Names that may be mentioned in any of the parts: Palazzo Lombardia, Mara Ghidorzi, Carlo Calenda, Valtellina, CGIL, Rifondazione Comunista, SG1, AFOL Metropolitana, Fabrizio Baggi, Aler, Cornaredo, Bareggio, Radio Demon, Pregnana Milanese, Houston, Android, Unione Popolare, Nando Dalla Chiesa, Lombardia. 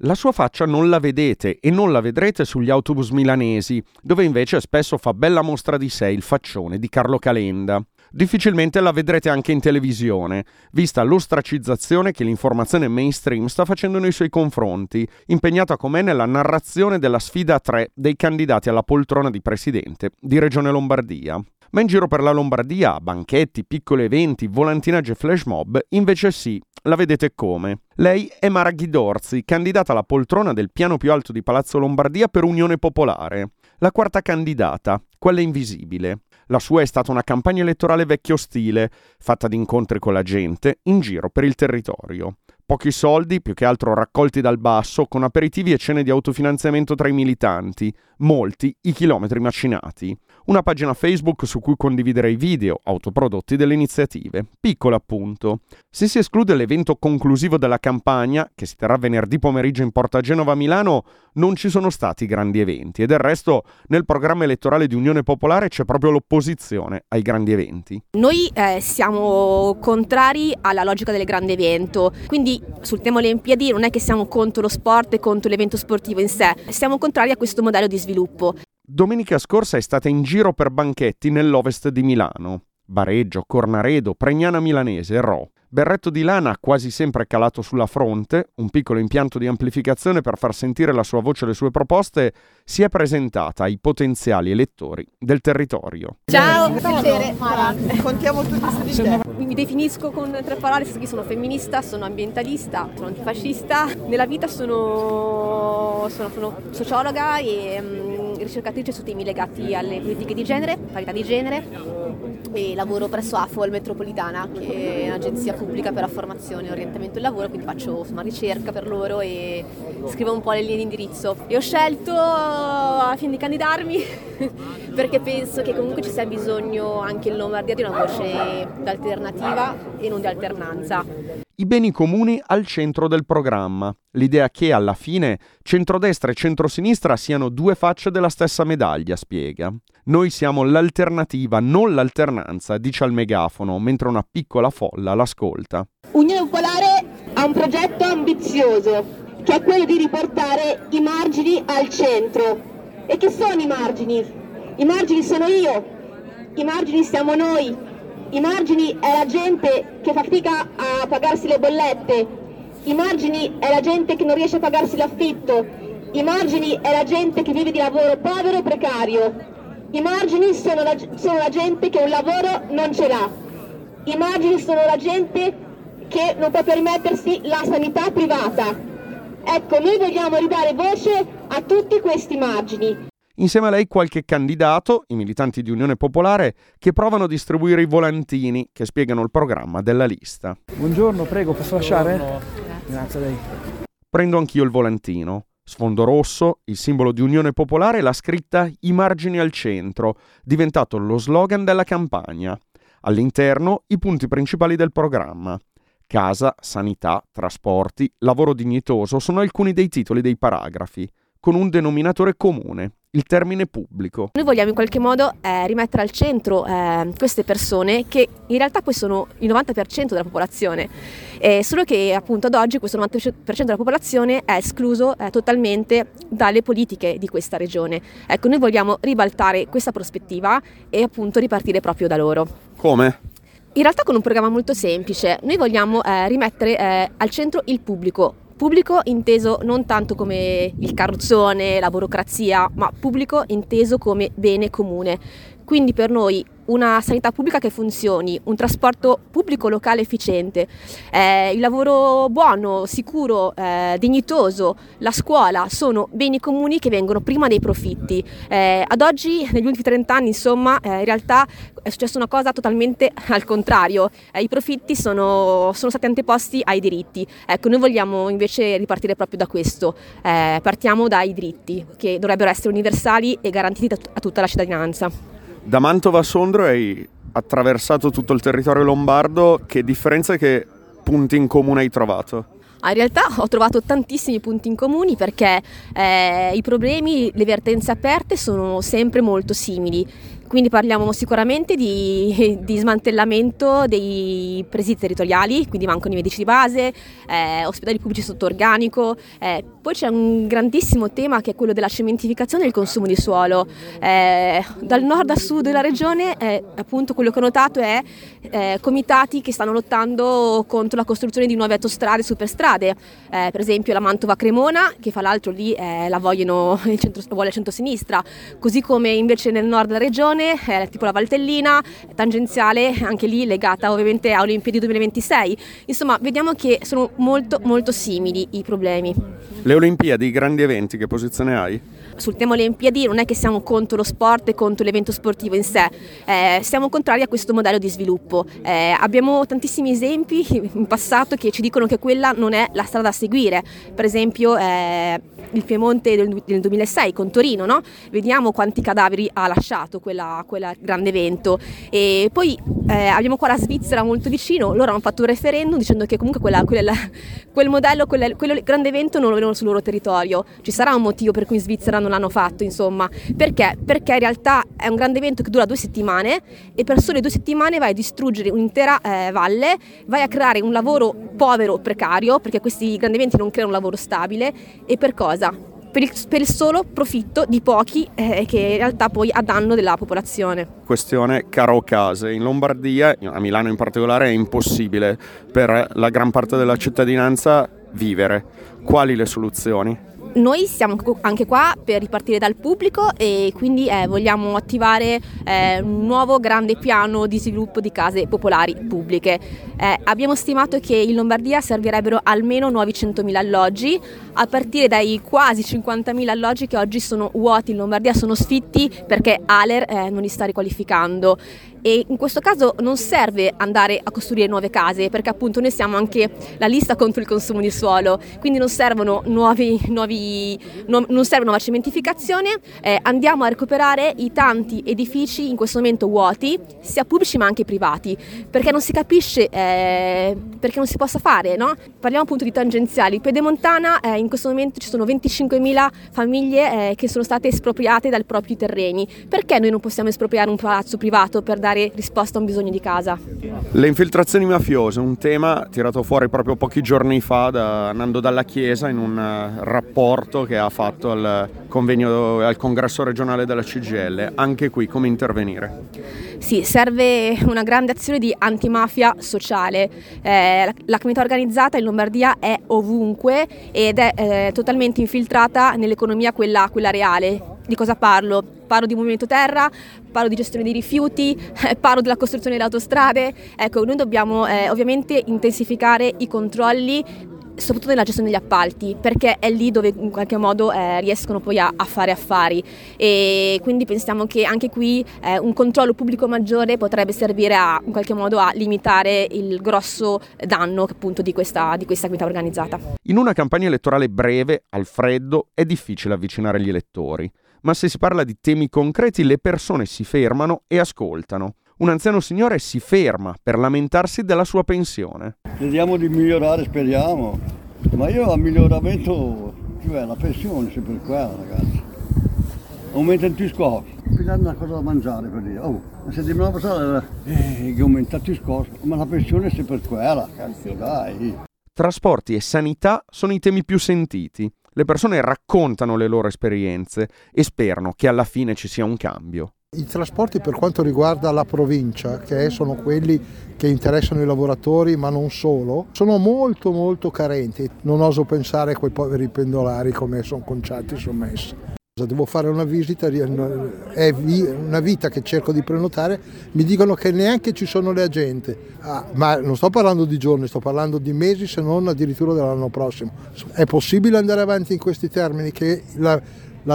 La sua faccia non la vedete e non la vedrete sugli autobus milanesi, dove invece spesso fa bella mostra di sé il faccione di Carlo Calenda. Difficilmente la vedrete anche in televisione, vista l'ostracizzazione che l'informazione mainstream sta facendo nei suoi confronti, impegnata com'è nella narrazione della sfida a tre dei candidati alla poltrona di presidente di Regione Lombardia. Ma in giro per la Lombardia, banchetti, piccoli eventi, volantinaggio e flash mob, invece sì, la vedete come. Lei è Mara Ghidorzi, candidata alla poltrona del piano più alto di Palazzo Lombardia per Unione Popolare. La quarta candidata, quella invisibile. La sua è stata una campagna elettorale vecchio stile, fatta di incontri con la gente, in giro per il territorio. Pochi soldi, più che altro raccolti dal basso, con aperitivi e cene di autofinanziamento tra i militanti. Molti i chilometri macinati. Una pagina Facebook su cui condividere i video, autoprodotti delle iniziative. Piccola appunto. Se si esclude l'evento conclusivo della campagna, che si terrà venerdì pomeriggio in Porta Genova a Milano, non ci sono stati grandi eventi. E del resto, nel programma elettorale di Unione Popolare c'è proprio l'opposizione ai grandi eventi. Noi siamo contrari alla logica del grande evento. Quindi sul tema Olimpiadi non è che siamo contro lo sport e contro l'evento sportivo in sé. Siamo contrari a questo modello di sviluppo. Domenica scorsa è stata in giro per banchetti nell'ovest di Milano. Bareggio, Cornaredo, Pregnana Milanese, Rho. Berretto di lana quasi sempre calato sulla fronte, un piccolo impianto di amplificazione per far sentire la sua voce e le sue proposte, si è presentata ai potenziali elettori del territorio. Ciao, piacere, Mara. Contiamo tutti su di te. Mi definisco con 3 parole, sono femminista, sono ambientalista, sono antifascista. Nella vita sono sociologa e ricercatrice su temi legati alle politiche di genere, parità di genere. E lavoro presso AFOL Metropolitana, che è un'agenzia pubblica per la formazione e orientamento del lavoro, quindi faccio ricerca per loro e scrivo un po' le linee di indirizzo. E ho scelto alla fine di candidarmi perché penso che comunque ci sia bisogno anche in Lombardia di una voce d'alternativa e non di alternanza. I beni comuni al centro del programma. L'idea che, alla fine, centrodestra e centrosinistra siano 2 facce della stessa medaglia, spiega. Noi siamo l'alternativa, non l'alternanza, dice al megafono, mentre una piccola folla l'ascolta. Unione Popolare ha un progetto ambizioso, che è quello di riportare i margini al centro. E che sono i margini? I margini sono io, i margini siamo noi. I margini è la gente che fatica a pagarsi le bollette, i margini è la gente che non riesce a pagarsi l'affitto, i margini è la gente che vive di lavoro povero e precario, i margini sono la gente che un lavoro non ce l'ha, i margini sono la gente che non può permettersi la sanità privata. Ecco, noi vogliamo ridare voce a tutti questi margini. Insieme a lei qualche candidato, i militanti di Unione Popolare, che provano a distribuire i volantini che spiegano il programma della lista. Buongiorno, prego, posso lasciare? Grazie a lei. Prendo anch'io il volantino. Sfondo rosso, il simbolo di Unione Popolare e la scritta «I margini al centro», diventato lo slogan della campagna. All'interno i punti principali del programma. Casa, sanità, trasporti, lavoro dignitoso sono alcuni dei titoli dei paragrafi, con un denominatore comune. Il termine pubblico. Noi vogliamo in qualche modo rimettere al centro queste persone che in realtà poi sono il 90% della popolazione, solo che appunto ad oggi questo 90% della popolazione è escluso totalmente dalle politiche di questa regione. Ecco, noi vogliamo ribaltare questa prospettiva e appunto ripartire proprio da loro. Come? In realtà con un programma molto semplice. Noi vogliamo rimettere al centro il pubblico. Pubblico inteso non tanto come il carrozzone, la burocrazia, ma pubblico inteso come bene comune. Quindi per noi una sanità pubblica che funzioni, un trasporto pubblico locale efficiente, il lavoro buono, sicuro, dignitoso, la scuola sono beni comuni che vengono prima dei profitti. Ad oggi, negli ultimi 30 anni, insomma, in realtà è successa una cosa totalmente al contrario. I profitti sono stati anteposti ai diritti. Ecco, noi vogliamo invece ripartire proprio da questo. Partiamo dai diritti, che dovrebbero essere universali e garantiti a tutta la cittadinanza. Da Mantova a Sondrio hai attraversato tutto il territorio lombardo, che differenze, che punti in comune hai trovato? In realtà ho trovato tantissimi punti in comune perché i problemi, le vertenze aperte sono sempre molto simili. Quindi parliamo sicuramente di smantellamento dei presidi territoriali, quindi mancano i medici di base, ospedali pubblici sotto organico, poi c'è un grandissimo tema che è quello della cementificazione e il consumo di suolo. Dal nord a sud della regione appunto quello che ho notato è comitati che stanno lottando contro la costruzione di nuove autostrade e superstrade, per esempio la Mantova-Cremona, che fra l'altro lì la vogliono vuole il centrosinistra, così come invece nel nord della regione tipo la Valtellina, tangenziale, anche lì legata ovviamente a Olimpiadi 2026. Insomma, vediamo che sono molto molto simili i problemi. Le Olimpiadi, i grandi eventi, che posizione hai? Sul tema Olimpiadi non è che siamo contro lo sport e contro l'evento sportivo in sé, siamo contrari a questo modello di sviluppo. Abbiamo tantissimi esempi in passato che ci dicono che quella non è la strada da seguire, per esempio il Piemonte del 2006 con Torino, no? Vediamo quanti cadaveri ha lasciato quella grande evento. E poi abbiamo qua la Svizzera molto vicino, loro hanno fatto un referendum dicendo che comunque quel modello, quel grande evento non lo vedono sul loro territorio. Ci sarà un motivo per cui in Svizzera non l'hanno fatto, insomma, perché? Perché in realtà è un grande evento che dura 2 settimane e per sole 2 settimane vai a distruggere un'intera valle, vai a creare un lavoro povero, precario, perché questi grandi eventi non creano un lavoro stabile. E per cosa? Per il solo profitto di pochi che in realtà poi a danno della popolazione. Questione caro case. In Lombardia, a Milano in particolare, è impossibile per la gran parte della cittadinanza vivere. Quali le soluzioni? Noi siamo anche qua per ripartire dal pubblico e quindi vogliamo attivare un nuovo grande piano di sviluppo di case popolari pubbliche. Abbiamo stimato che in Lombardia servirebbero almeno nuovi 100.000 alloggi, a partire dai quasi 50.000 alloggi che oggi sono vuoti in Lombardia, sono sfitti perché Aler non li sta riqualificando. E in questo caso non serve andare a costruire nuove case, perché appunto noi siamo anche la lista contro il consumo di suolo, quindi non servono non serve nuova cementificazione. Andiamo a recuperare i tanti edifici in questo momento vuoti, sia pubblici ma anche privati, perché non si capisce perché non si possa fare, no? Parliamo appunto di tangenziali. Pedemontana, in questo momento ci sono 25.000 famiglie che sono state espropriate dai propri terreni. Perché noi non possiamo espropriare un palazzo privato per dare risposta a un bisogno di casa? Le infiltrazioni mafiose, un tema tirato fuori proprio pochi giorni fa da Nando Dalla Chiesa in un rapporto che ha fatto al congresso regionale della CGIL. Anche qui come intervenire? Sì, serve una grande azione di antimafia sociale. La criminalità organizzata in Lombardia è ovunque ed è totalmente infiltrata nell'economia quella reale. Di cosa parlo? Parlo di movimento terra, parlo di gestione dei rifiuti, parlo della costruzione delle autostrade. Ecco, noi dobbiamo ovviamente intensificare i controlli, soprattutto nella gestione degli appalti, perché è lì dove in qualche modo riescono poi a fare affari. E quindi pensiamo che anche qui un controllo pubblico maggiore potrebbe servire in qualche modo a limitare il grosso danno appunto di questa attività organizzata. In una campagna elettorale breve, al freddo, è difficile avvicinare gli elettori, ma se si parla di temi concreti le persone si fermano e ascoltano. Un anziano signore si ferma per lamentarsi della sua pensione. Vediamo di migliorare, speriamo, ma io a miglioramento, cioè la pensione sempre qua, ragazzi. Aumentano i scorsi, mi danno una cosa da mangiare per dire, ma se dimmi una cosa che aumentano i scorsi, ma la pensione è sempre quella, cazzo, dai. Trasporti e sanità sono i temi più sentiti. Le persone raccontano le loro esperienze e sperano che alla fine ci sia un cambio. I trasporti per quanto riguarda la provincia, che sono quelli che interessano i lavoratori ma non solo, sono molto molto carenti. Non oso pensare a quei poveri pendolari come sono conciati e sommessi. Devo fare una visita, è una vita che cerco di prenotare, mi dicono che neanche ci sono le agende. Ma non sto parlando di giorni, sto parlando di mesi, se non addirittura dell'anno prossimo. È possibile andare avanti in questi termini? Che la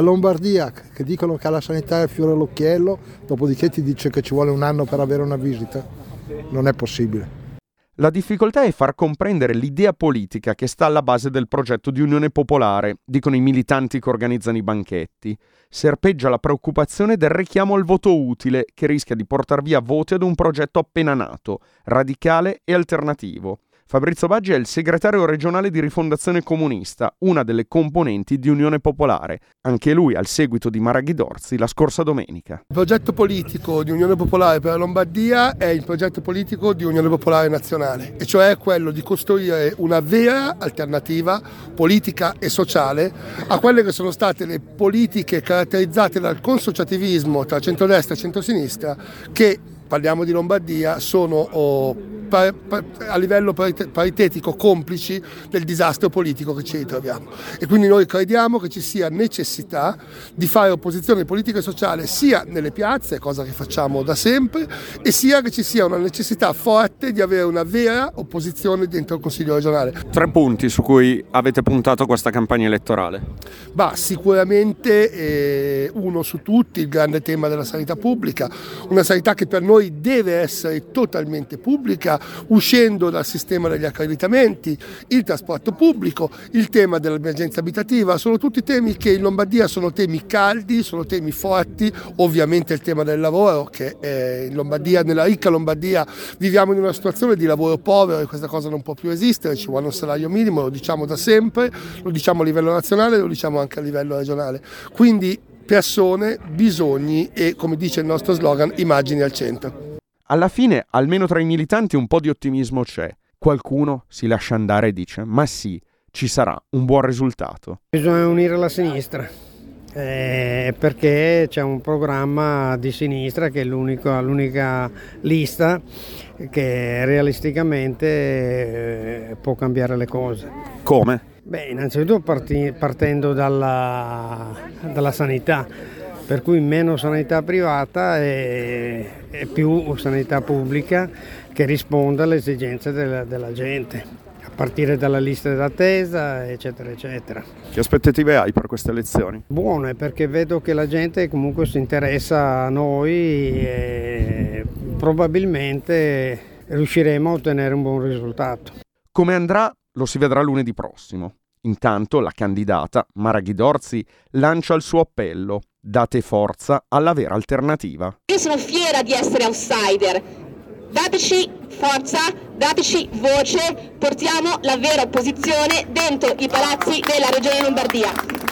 Lombardia, che dicono che ha la sanità è fiore all'occhiello, dopodiché ti dice che ci vuole un anno per avere una visita? Non è possibile. La difficoltà è far comprendere l'idea politica che sta alla base del progetto di Unione Popolare, dicono i militanti che organizzano i banchetti. Serpeggia la preoccupazione del richiamo al voto utile, che rischia di portar via voti ad un progetto appena nato, radicale e alternativo. Fabrizio Baggi è il segretario regionale di Rifondazione Comunista, una delle componenti di Unione Popolare, anche lui al seguito di Mara Ghidorzi la scorsa domenica. Il progetto politico di Unione Popolare per la Lombardia è il progetto politico di Unione Popolare nazionale, e cioè quello di costruire una vera alternativa politica e sociale a quelle che sono state le politiche caratterizzate dal consociativismo tra centrodestra e centrosinistra che, parliamo di Lombardia, sono a livello paritetico complici del disastro politico che ci ritroviamo. E quindi noi crediamo che ci sia necessità di fare opposizione politica e sociale sia nelle piazze, cosa che facciamo da sempre, e sia che ci sia una necessità forte di avere una vera opposizione dentro il Consiglio regionale. Tre punti su cui avete puntato questa campagna elettorale? Sicuramente uno su tutti, il grande tema della sanità pubblica, una sanità che per noi deve essere totalmente pubblica, uscendo dal sistema degli accreditamenti, il trasporto pubblico, il tema dell'emergenza abitativa, sono tutti temi che in Lombardia sono temi caldi, sono temi forti, ovviamente il tema del lavoro, che in Lombardia, nella ricca Lombardia, viviamo in una situazione di lavoro povero e questa cosa non può più esistere, ci vuole un salario minimo, lo diciamo da sempre, lo diciamo a livello nazionale, lo diciamo anche a livello regionale. Quindi persone, bisogni e, come dice il nostro slogan, immagini al centro. Alla fine, almeno tra i militanti, un po' di ottimismo c'è. Qualcuno si lascia andare e dice: ma sì, ci sarà un buon risultato. Bisogna unire la sinistra, perché c'è un programma di sinistra che è l'unica lista che realisticamente può cambiare le cose. Come? Innanzitutto partendo dalla sanità, per cui meno sanità privata e più sanità pubblica che risponda alle esigenze della gente, a partire dalla lista d'attesa, eccetera, eccetera. Che aspettative hai per queste elezioni? Buone, perché vedo che la gente comunque si interessa a noi e probabilmente riusciremo a ottenere un buon risultato. Come andrà? Lo si vedrà lunedì prossimo. Intanto la candidata, Mara Ghidorzi, lancia il suo appello: date forza alla vera alternativa. Io sono fiera di essere outsider, dateci forza, dateci voce, portiamo la vera opposizione dentro i palazzi della Regione Lombardia.